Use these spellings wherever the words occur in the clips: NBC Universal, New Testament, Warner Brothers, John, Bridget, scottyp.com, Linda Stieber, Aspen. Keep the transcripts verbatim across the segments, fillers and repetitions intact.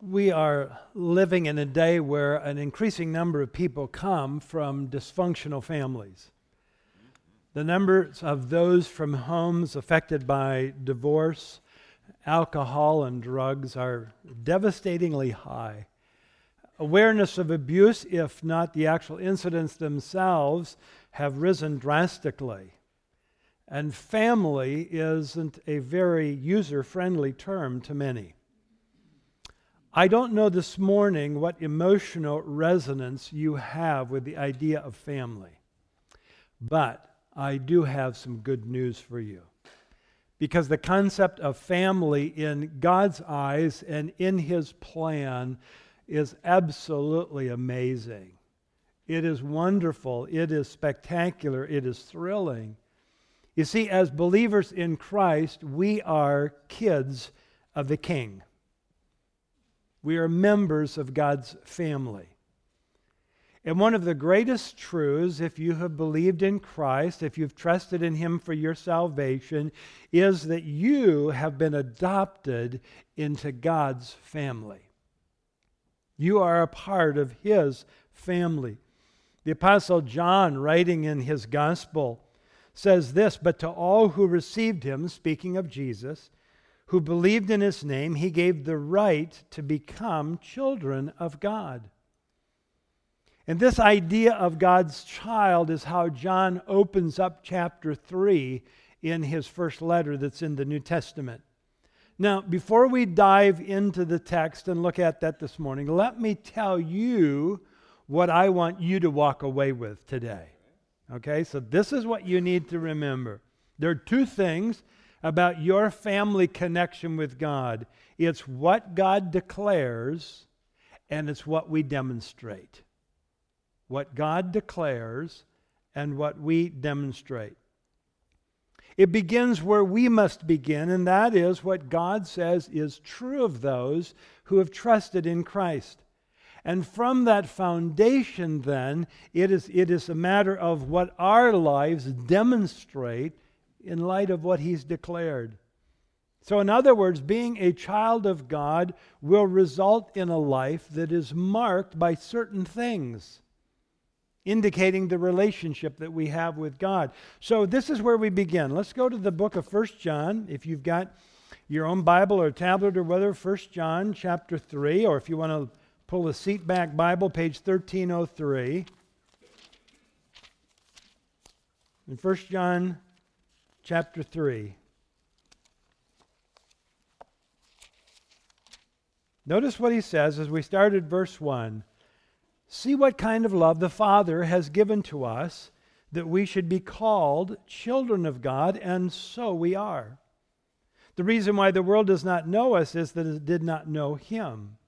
we are living in a day where an increasing number of people come from dysfunctional families. The numbers of those from homes affected by divorce, alcohol, and drugs are devastatingly high. Awareness of abuse, if not the actual incidents themselves, have risen drastically. And family isn't a very user-friendly term to many. I don't know this morning what emotional resonance you have with the idea of family, but I do have some good news for you. Because the concept of family in God's eyes and in His plan is absolutely amazing. It is wonderful. It is spectacular. It is thrilling. You see, as believers in Christ, we are kids of the King. We are members of God's family. And one of the greatest truths, if you have believed in Christ, if you've trusted in Him for your salvation, is that you have been adopted into God's family. You are a part of His family. The Apostle John, writing in his gospel, says this, "But to all who received Him," speaking of Jesus, "who believed in His name, He gave the right to become children of God." And this idea of God's child is how John opens up chapter three in his first letter that's in the New Testament. Now, before we dive into the text and look at that this morning, let me tell you what I want you to walk away with today. Okay, so this is what you need to remember. There are two things about your family connection with God. It's what God declares, and it's what we demonstrate. What God declares and what we demonstrate. It begins where we must begin, and that is what God says is true of those who have trusted in Christ. And from that foundation, then, it is, it is a matter of what our lives demonstrate in light of what He's declared. So in other words, being a child of God will result in a life that is marked by certain things, indicating the relationship that we have with God. So this is where we begin. Let's go to the book of First John. If you've got your own Bible or tablet or whether, First John chapter three, or if you want to pull a seat back Bible, page thirteen oh three. In First John chapter three. Notice what he says as we started verse one. "See what kind of love the Father has given to us, that we should be called children of God, and so we are. The reason why the world does not know us is that it did not know Him.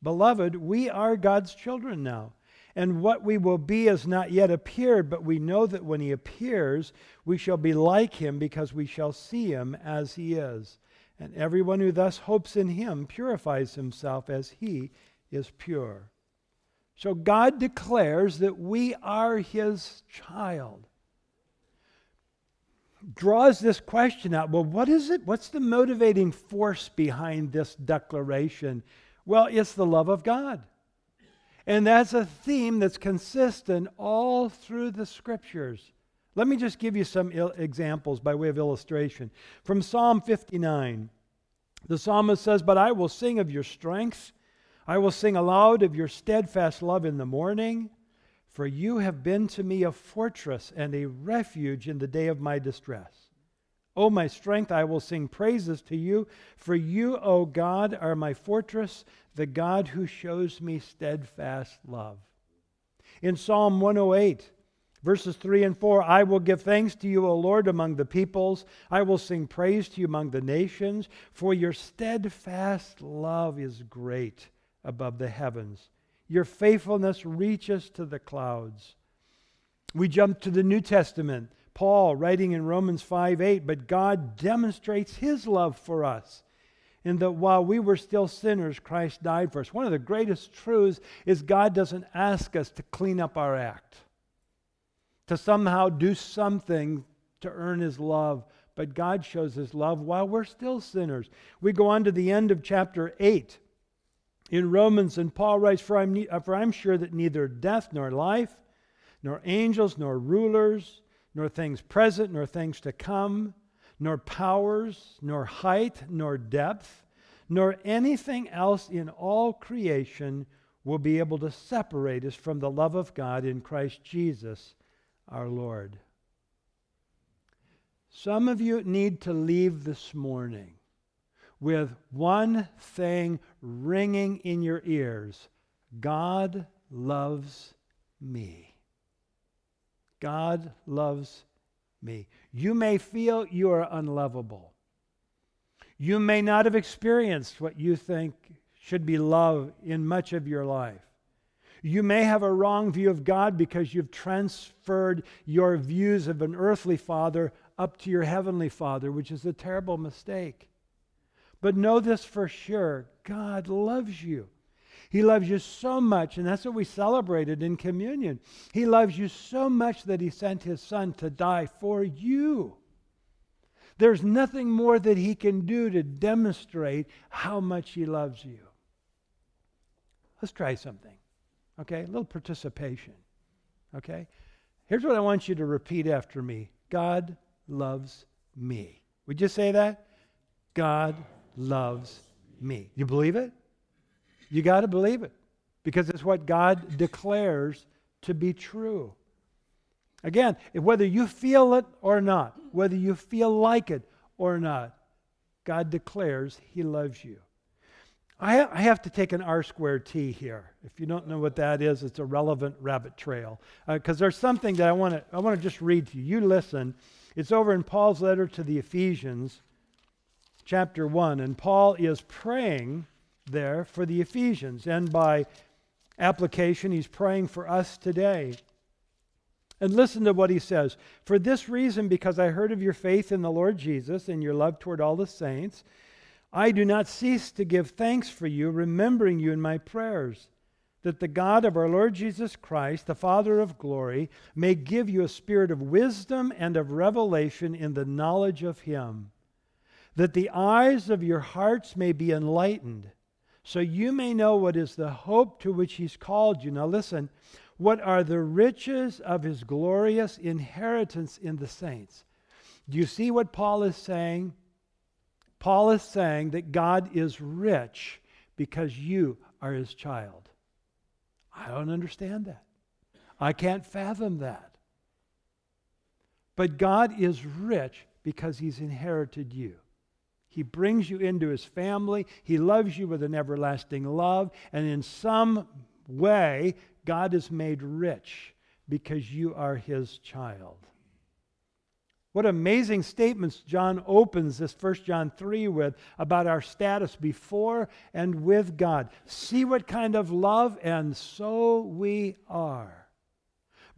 Beloved, we are God's children now, and what we will be has not yet appeared, but we know that when He appears, we shall be like Him, because we shall see Him as He is. And everyone who thus hopes in Him purifies himself as He is pure." So God declares that we are His child. Draws this question out. Well, what is it? What's the motivating force behind this declaration? Well, it's the love of God. And that's a theme that's consistent all through the Scriptures. Let me just give you some il- examples by way of illustration. From Psalm fifty-nine, the psalmist says, "But I will sing of your strength. I will sing aloud of your steadfast love in the morning, for you have been to me a fortress and a refuge in the day of my distress. O my strength, I will sing praises to you, for you, O God, are my fortress, the God who shows me steadfast love." In Psalm one oh eight, verses three and four, "I will give thanks to you, O Lord, among the peoples. I will sing praise to you among the nations, for your steadfast love is great above the heavens. Your faithfulness reaches to the clouds." We jump to the New Testament. Paul, writing in Romans five eight, "But God demonstrates His love for us, in that while we were still sinners, Christ died for us." One of the greatest truths is God doesn't ask us to clean up our act, to somehow do something to earn His love. But God shows His love while we're still sinners. We go on to the end of chapter eight. In Romans, and Paul writes, for I'm, for I'm sure that neither death nor life, nor angels, nor rulers, nor things present, nor things to come, nor powers, nor height, nor depth, nor anything else in all creation will be able to separate us from the love of God in Christ Jesus our Lord. Some of you need to leave this morning with one thing ringing in your ears. God loves me. God loves me. You may feel you are unlovable. You may not have experienced what you think should be love in much of your life. You may have a wrong view of God because you've transferred your views of an earthly father up to your heavenly Father, which is a terrible mistake. But know this for sure, God loves you. He loves you so much, and that's what we celebrated in communion. He loves you so much that He sent His Son to die for you. There's nothing more that He can do to demonstrate how much He loves you. Let's try something, okay? A little participation, okay? Here's what I want you to repeat after me. God loves me. Would you say that? God loves me. You believe it? You got to believe it, because it's what God declares to be true. Again, whether you feel it or not, whether you feel like it or not, God declares He loves you. I, ha- I have to take an R squared T here. If you don't know what that is, it's a relevant rabbit trail, because uh, there's something that I want to I want to just read to you. You listen. It's over in Paul's letter to the Ephesians, chapter one, and Paul is praying there for the Ephesians, and by application he's praying for us today. And listen to what he says. For this reason, because I heard of your faith in the Lord Jesus and your love toward all the saints, I do not cease to give thanks for you, remembering you in my prayers, that the God of our Lord Jesus Christ, the Father of glory, may give you a spirit of wisdom and of revelation in the knowledge of Him, that the eyes of your hearts may be enlightened, so you may know what is the hope to which He's called you. Now listen, what are the riches of His glorious inheritance in the saints? Do you see what Paul is saying? Paul is saying that God is rich because you are His child. I don't understand that. I can't fathom that. But God is rich because He's inherited you. He brings you into His family. He loves you with an everlasting love. And in some way, God is made rich because you are His child. What amazing statements John opens this First John three with about our status before and with God. See what kind of love, and so we are.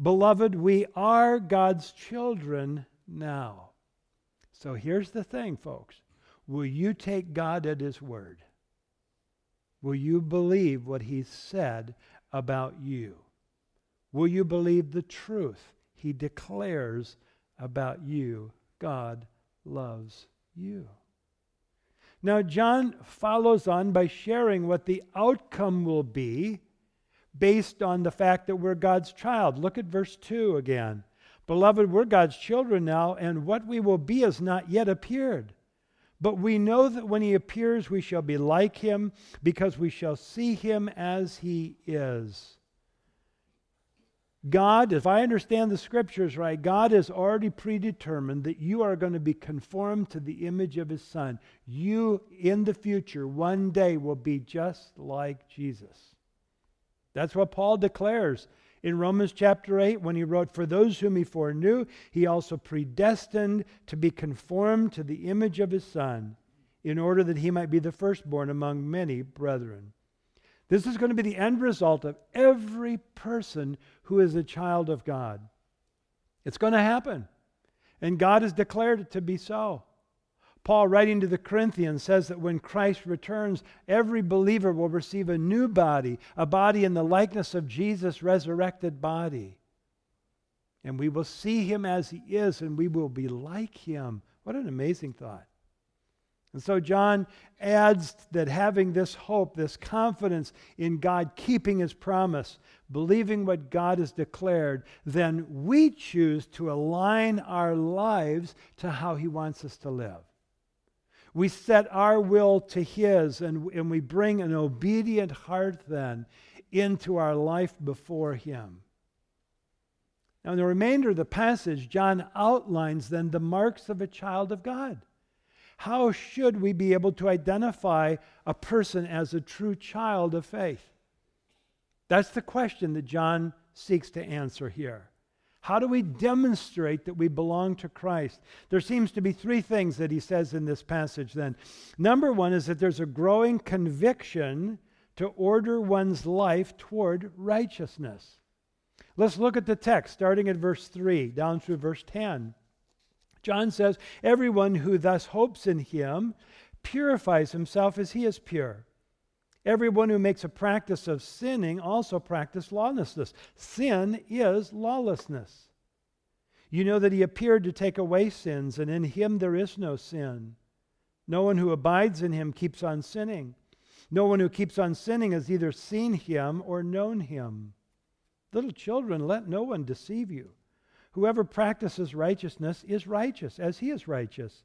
Beloved, we are God's children now. So here's the thing, folks. Will you take God at His word? Will you believe what He said about you? Will you believe the truth He declares about you? God loves you. Now, John follows on by sharing what the outcome will be based on the fact that we're God's child. Look at verse two again. Beloved, we're God's children now, and what we will be has not yet appeared. But we know that when He appears, we shall be like Him, because we shall see Him as He is. God, if I understand the Scriptures right, God has already predetermined that you are going to be conformed to the image of His Son. You, in the future, one day will be just like Jesus. That's what Paul declares in Romans chapter eight, when he wrote, for those whom He foreknew, He also predestined to be conformed to the image of His Son, in order that He might be the firstborn among many brethren. This is going to be the end result of every person who is a child of God. It's going to happen. And God has declared it to be so. Paul, writing to the Corinthians, says that when Christ returns, every believer will receive a new body, a body in the likeness of Jesus' resurrected body. And we will see Him as He is, and we will be like Him. What an amazing thought. And so John adds that having this hope, this confidence in God keeping His promise, believing what God has declared, then we choose to align our lives to how He wants us to live. We set our will to His, and, and we bring an obedient heart then into our life before Him. Now in the remainder of the passage, John outlines then the marks of a child of God. How should we be able to identify a person as a true child of faith? That's the question that John seeks to answer here. How do we demonstrate that we belong to Christ? There seems to be three things that he says in this passage then. Number one is that there's a growing conviction to order one's life toward righteousness. Let's look at the text, starting at verse three, down through verse ten. John says, "Everyone who thus hopes in Him purifies himself as He is pure. Everyone who makes a practice of sinning also practices lawlessness." Sin is lawlessness. "You know that He appeared to take away sins, and in Him there is no sin. No one who abides in Him keeps on sinning. No one who keeps on sinning has either seen Him or known Him. Little children, let no one deceive you. Whoever practices righteousness is righteous, as He is righteous.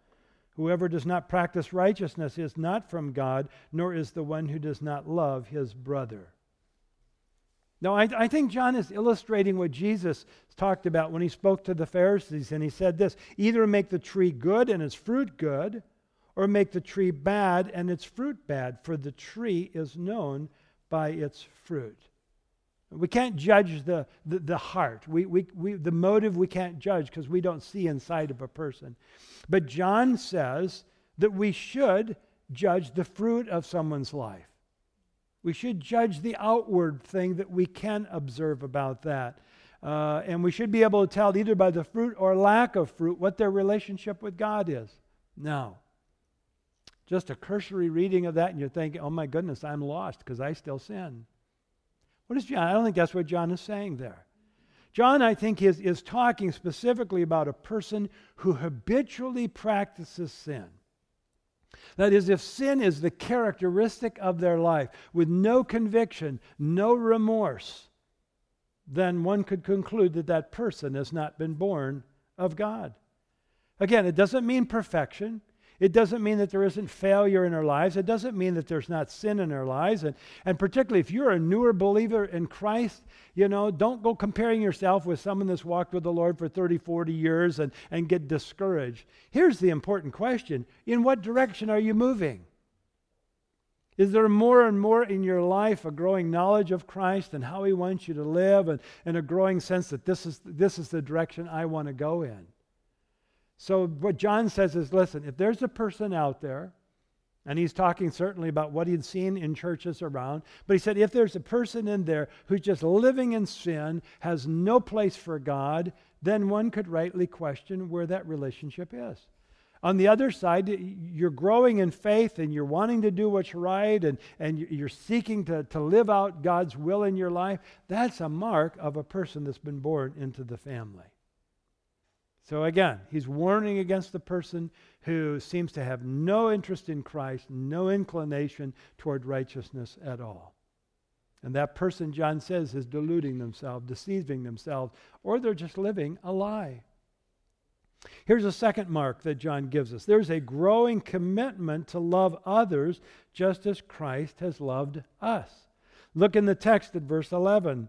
Whoever does not practice righteousness is not from God, nor is the one who does not love his brother." Now, I, I think John is illustrating what Jesus talked about when he spoke to the Pharisees, and he said this: either make the tree good and its fruit good, or make the tree bad and its fruit bad, for the tree is known by its fruit. We can't judge the, the, the heart. We, we, we, the motive we can't judge because we don't see inside of a person. But John says that we should judge the fruit of someone's life. We should judge the outward thing that we can observe about that. Uh, and we should be able to tell either by the fruit or lack of fruit what their relationship with God is. Now, just a cursory reading of that and you're thinking, oh my goodness, I'm lost because I still sin. What is John? I don't think that's what John is saying there. John, I think, is, is talking specifically about a person who habitually practices sin. That is, if sin is the characteristic of their life, with no conviction, no remorse, then one could conclude that that person has not been born of God. Again, it doesn't mean perfection. It doesn't mean that there isn't failure in our lives. It doesn't mean that there's not sin in our lives. And, and particularly if you're a newer believer in Christ, you know, don't go comparing yourself with someone that's walked with the Lord for thirty, forty years and, and get discouraged. Here's the important question. In what direction are you moving? Is there more and more in your life a growing knowledge of Christ and how He wants you to live and, and a growing sense that this is, this is the direction I want to go in? So what John says is, listen, if there's a person out there, and he's talking certainly about what he'd seen in churches around, but he said if there's a person in there who's just living in sin, has no place for God, then one could rightly question where that relationship is. On the other side, you're growing in faith and you're wanting to do what's right and, and you're seeking to, to live out God's will in your life. That's a mark of a person that's been born into the family. So again, he's warning against the person who seems to have no interest in Christ, no inclination toward righteousness at all. And that person, John says, is deluding themselves, deceiving themselves, or they're just living a lie. Here's a second mark that John gives us. There's a growing commitment to love others just as Christ has loved us. Look in the text at verse eleven.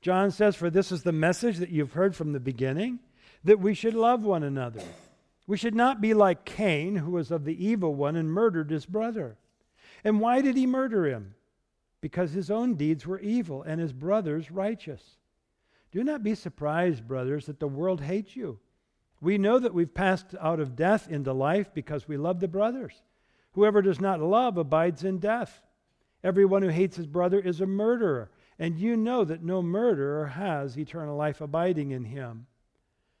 John says, "For this is the message that you've heard from the beginning, that we should love one another. We should not be like Cain, who was of the evil one and murdered his brother. And why did he murder him? Because his own deeds were evil and his brother's righteous. Do not be surprised, brothers, that the world hates you. We know that we've passed out of death into life because we love the brothers. Whoever does not love abides in death. Everyone who hates his brother is a murderer, and you know that no murderer has eternal life abiding in him.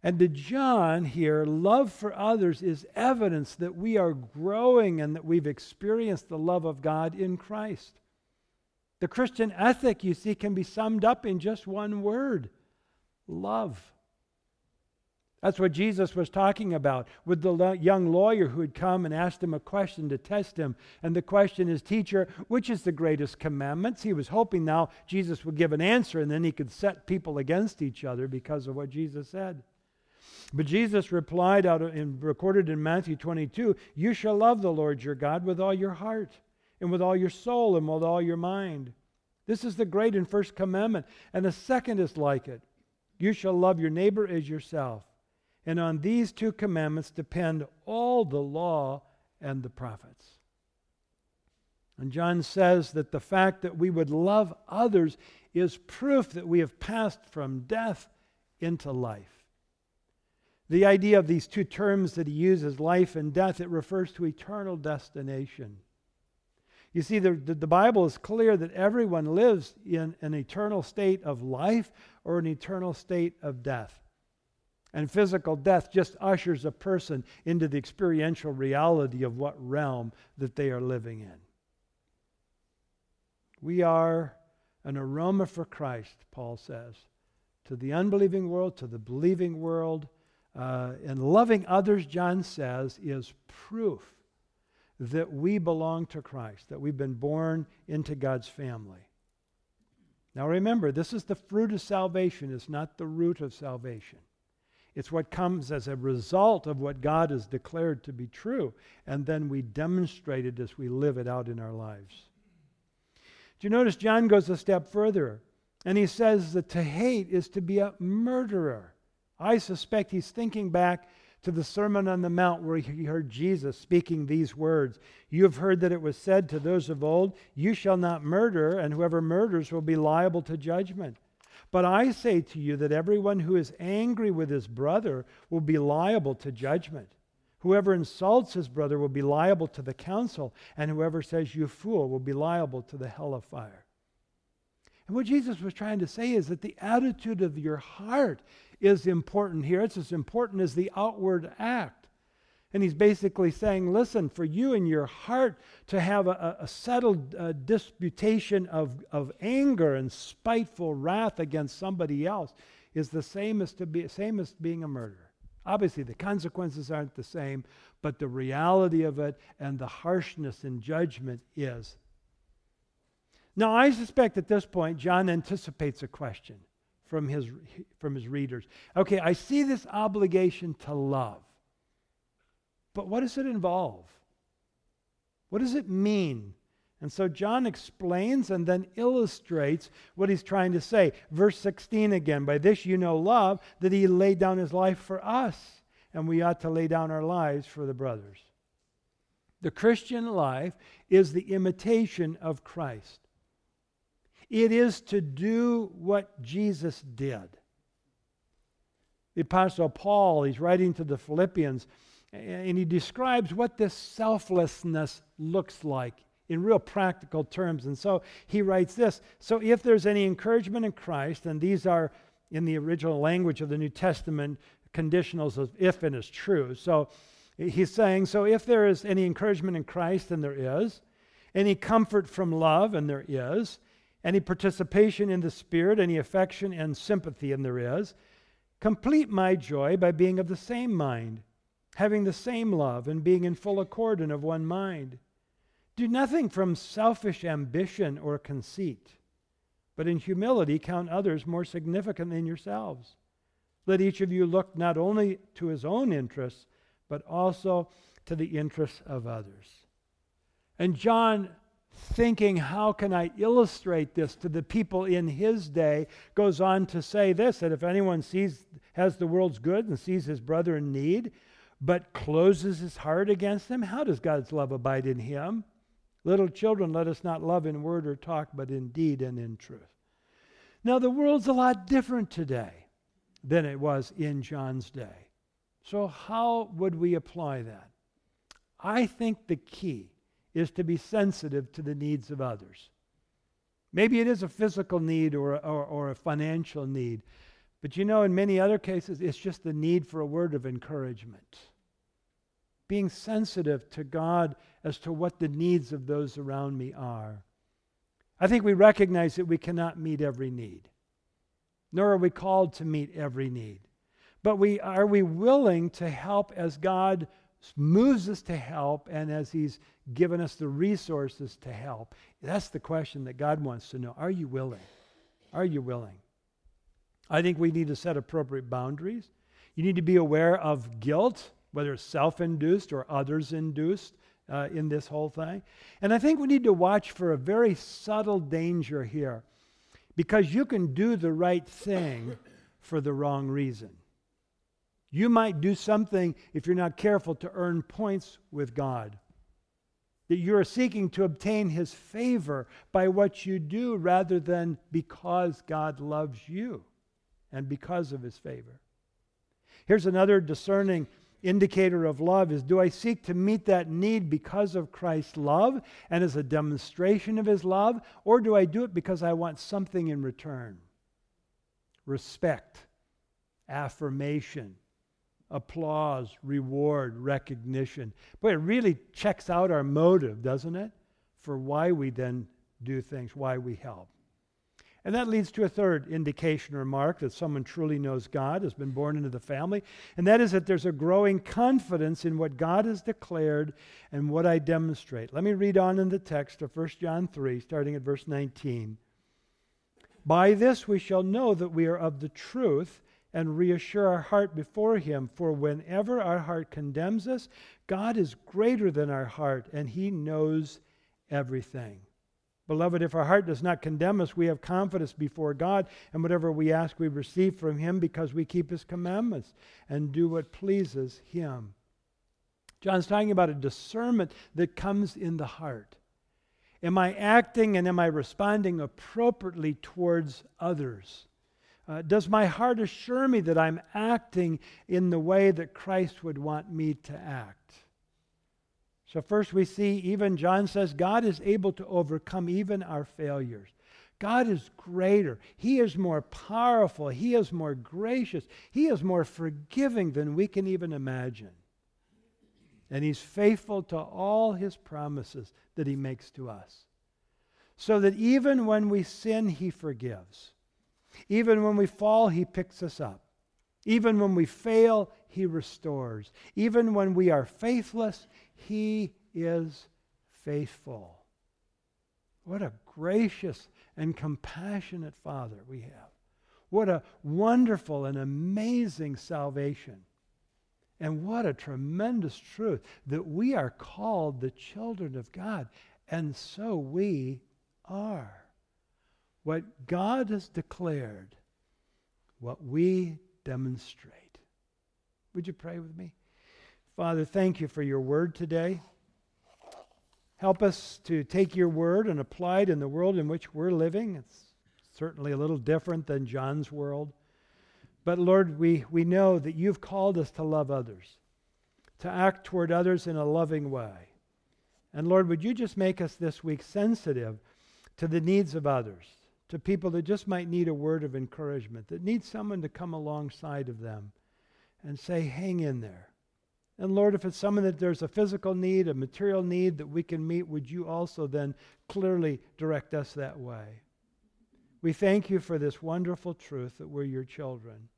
And to John here, love for others is evidence that we are growing and that we've experienced the love of God in Christ. The Christian ethic, you see, can be summed up in just one word: love. That's what Jesus was talking about with the young lawyer who had come and asked him a question to test him. And the question is, "Teacher, which is the greatest commandments?" He was hoping now Jesus would give an answer and then he could set people against each other because of what Jesus said. But Jesus replied, out in, recorded in Matthew twenty-two, "You shall love the Lord your God with all your heart and with all your soul and with all your mind. This is the great and first commandment, and a second is like it. You shall love your neighbor as yourself. And on these two commandments depend all the law and the prophets." And John says that the fact that we would love others is proof that we have passed from death into life. The idea of these two terms that he uses, life and death, it refers to eternal destination. You see, the, the Bible is clear that everyone lives in an eternal state of life or an eternal state of death. And physical death just ushers a person into the experiential reality of what realm that they are living in. We are an aroma for Christ, Paul says, to the unbelieving world, to the believing world. Uh, and loving others, John says, is proof that we belong to Christ, that we've been born into God's family. Now remember, this is the fruit of salvation. It's not the root of salvation. It's what comes as a result of what God has declared to be true, and then we demonstrate it as we live it out in our lives. Do you notice John goes a step further, and he says that to hate is to be a murderer. I suspect he's thinking back to the Sermon on the Mount where he heard Jesus speaking these words. "You have heard that it was said to those of old, you shall not murder, and whoever murders will be liable to judgment. But I say to you that everyone who is angry with his brother will be liable to judgment. Whoever insults his brother will be liable to the council, and whoever says, 'You fool,' will be liable to the hell of fire." And what Jesus was trying to say is that the attitude of your heart is important here. It's as important as the outward act. And he's basically saying, listen, for you in your heart to have a, a settled uh, disputation of, of anger and spiteful wrath against somebody else is the same as to be same as being a murderer. Obviously, the consequences aren't the same, but the reality of it and the harshness in judgment is. Now, I suspect at this point, John anticipates a question from his from his readers. Okay, I see this obligation to love. But what does it involve? What does it mean? And so John explains and then illustrates what he's trying to say. Verse sixteen again, "By this you know love, that he laid down his life for us, and we ought to lay down our lives for the brothers." The Christian life is the imitation of Christ. It is to do what Jesus did. The Apostle Paul, he's writing to the Philippians, and he describes what this selflessness looks like in real practical terms. And so he writes this: "So if there's any encouragement in Christ," and these are in the original language of the New Testament conditionals of "if" and "is true." So he's saying, so if there is any encouragement in Christ, and there is, any comfort from love, and there is, any participation in the Spirit, any affection and sympathy, and there is, "complete my joy by being of the same mind, having the same love, and being in full accord and of one mind. Do nothing from selfish ambition or conceit, but in humility count others more significant than yourselves. Let each of you look not only to his own interests, but also to the interests of others." And John, thinking, how can I illustrate this to the people in his day, goes on to say this, that if anyone sees has the world's good and sees his brother in need, but closes his heart against them, how does God's love abide in him? Little children, let us not love in word or talk, but in deed and in truth. Now, the world's a lot different today than it was in John's day. So how would we apply that? I think the key is to be sensitive to the needs of others. Maybe it is a physical need or, or, or a financial need. But you know, in many other cases, it's just the need for a word of encouragement. Being sensitive to God as to what the needs of those around me are. I think we recognize that we cannot meet every need, nor are we called to meet every need. But we are we willing to help as God moves us to help and as He's given us the resources to help? That's the question that God wants to know. Are you willing? Are you willing? I think we need to set appropriate boundaries. You need to be aware of guilt, whether it's self-induced or others-induced uh, in this whole thing. And I think we need to watch for a very subtle danger here, because you can do the right thing for the wrong reason. You might do something, if you're not careful, to earn points with God, that you're seeking to obtain His favor by what you do rather than because God loves you and because of His favor. Here's another discerning indicator of love is, do I seek to meet that need because of Christ's love and as a demonstration of His love, or do I do it because I want something in return? Respect, affirmation, applause, reward, recognition. But it really checks out our motive, doesn't it, for why we then do things, why we help. And that leads to a third indication or mark that someone truly knows God, has been born into the family, and that is that there's a growing confidence in what God has declared and what I demonstrate. Let me read on in the text of First John three, starting at verse nineteen. By this we shall know that we are of the truth and reassure our heart before Him, for whenever our heart condemns us, God is greater than our heart, and He knows everything. Beloved, if our heart does not condemn us, we have confidence before God, and whatever we ask, we receive from Him because we keep His commandments and do what pleases Him. John's talking about a discernment that comes in the heart. Am I acting and am I responding appropriately towards others? Uh, does my heart assure me that I'm acting in the way that Christ would want me to act? So first we see, even John says, God is able to overcome even our failures. God is greater. He is more powerful. He is more gracious. He is more forgiving than we can even imagine. And He's faithful to all His promises that He makes to us. So that even when we sin, He forgives. Even when we fall, He picks us up. Even when we fail, He restores. Even when we are faithless, He is faithful. What a gracious and compassionate Father we have. What a wonderful and amazing salvation. And what a tremendous truth that we are called the children of God. And so we are. What God has declared, what we demonstrate. Would you pray with me? Father, thank You for Your word today. Help us to take Your word and apply it in the world in which we're living. It's certainly a little different than John's world. But Lord, we, we know that You've called us to love others, to act toward others in a loving way. And Lord, would You just make us this week sensitive to the needs of others, to people that just might need a word of encouragement, that need someone to come alongside of them and say, hang in there. And Lord, if it's someone that there's a physical need, a material need that we can meet, would You also then clearly direct us that way? We thank You for this wonderful truth that we're Your children.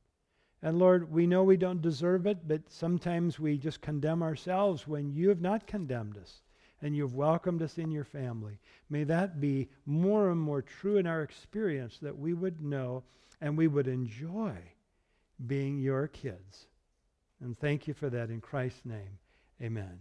And Lord, we know we don't deserve it, but sometimes we just condemn ourselves when You have not condemned us and You've welcomed us in Your family. May that be more and more true in our experience, that we would know and we would enjoy being Your kids. And thank You for that in Christ's name. Amen.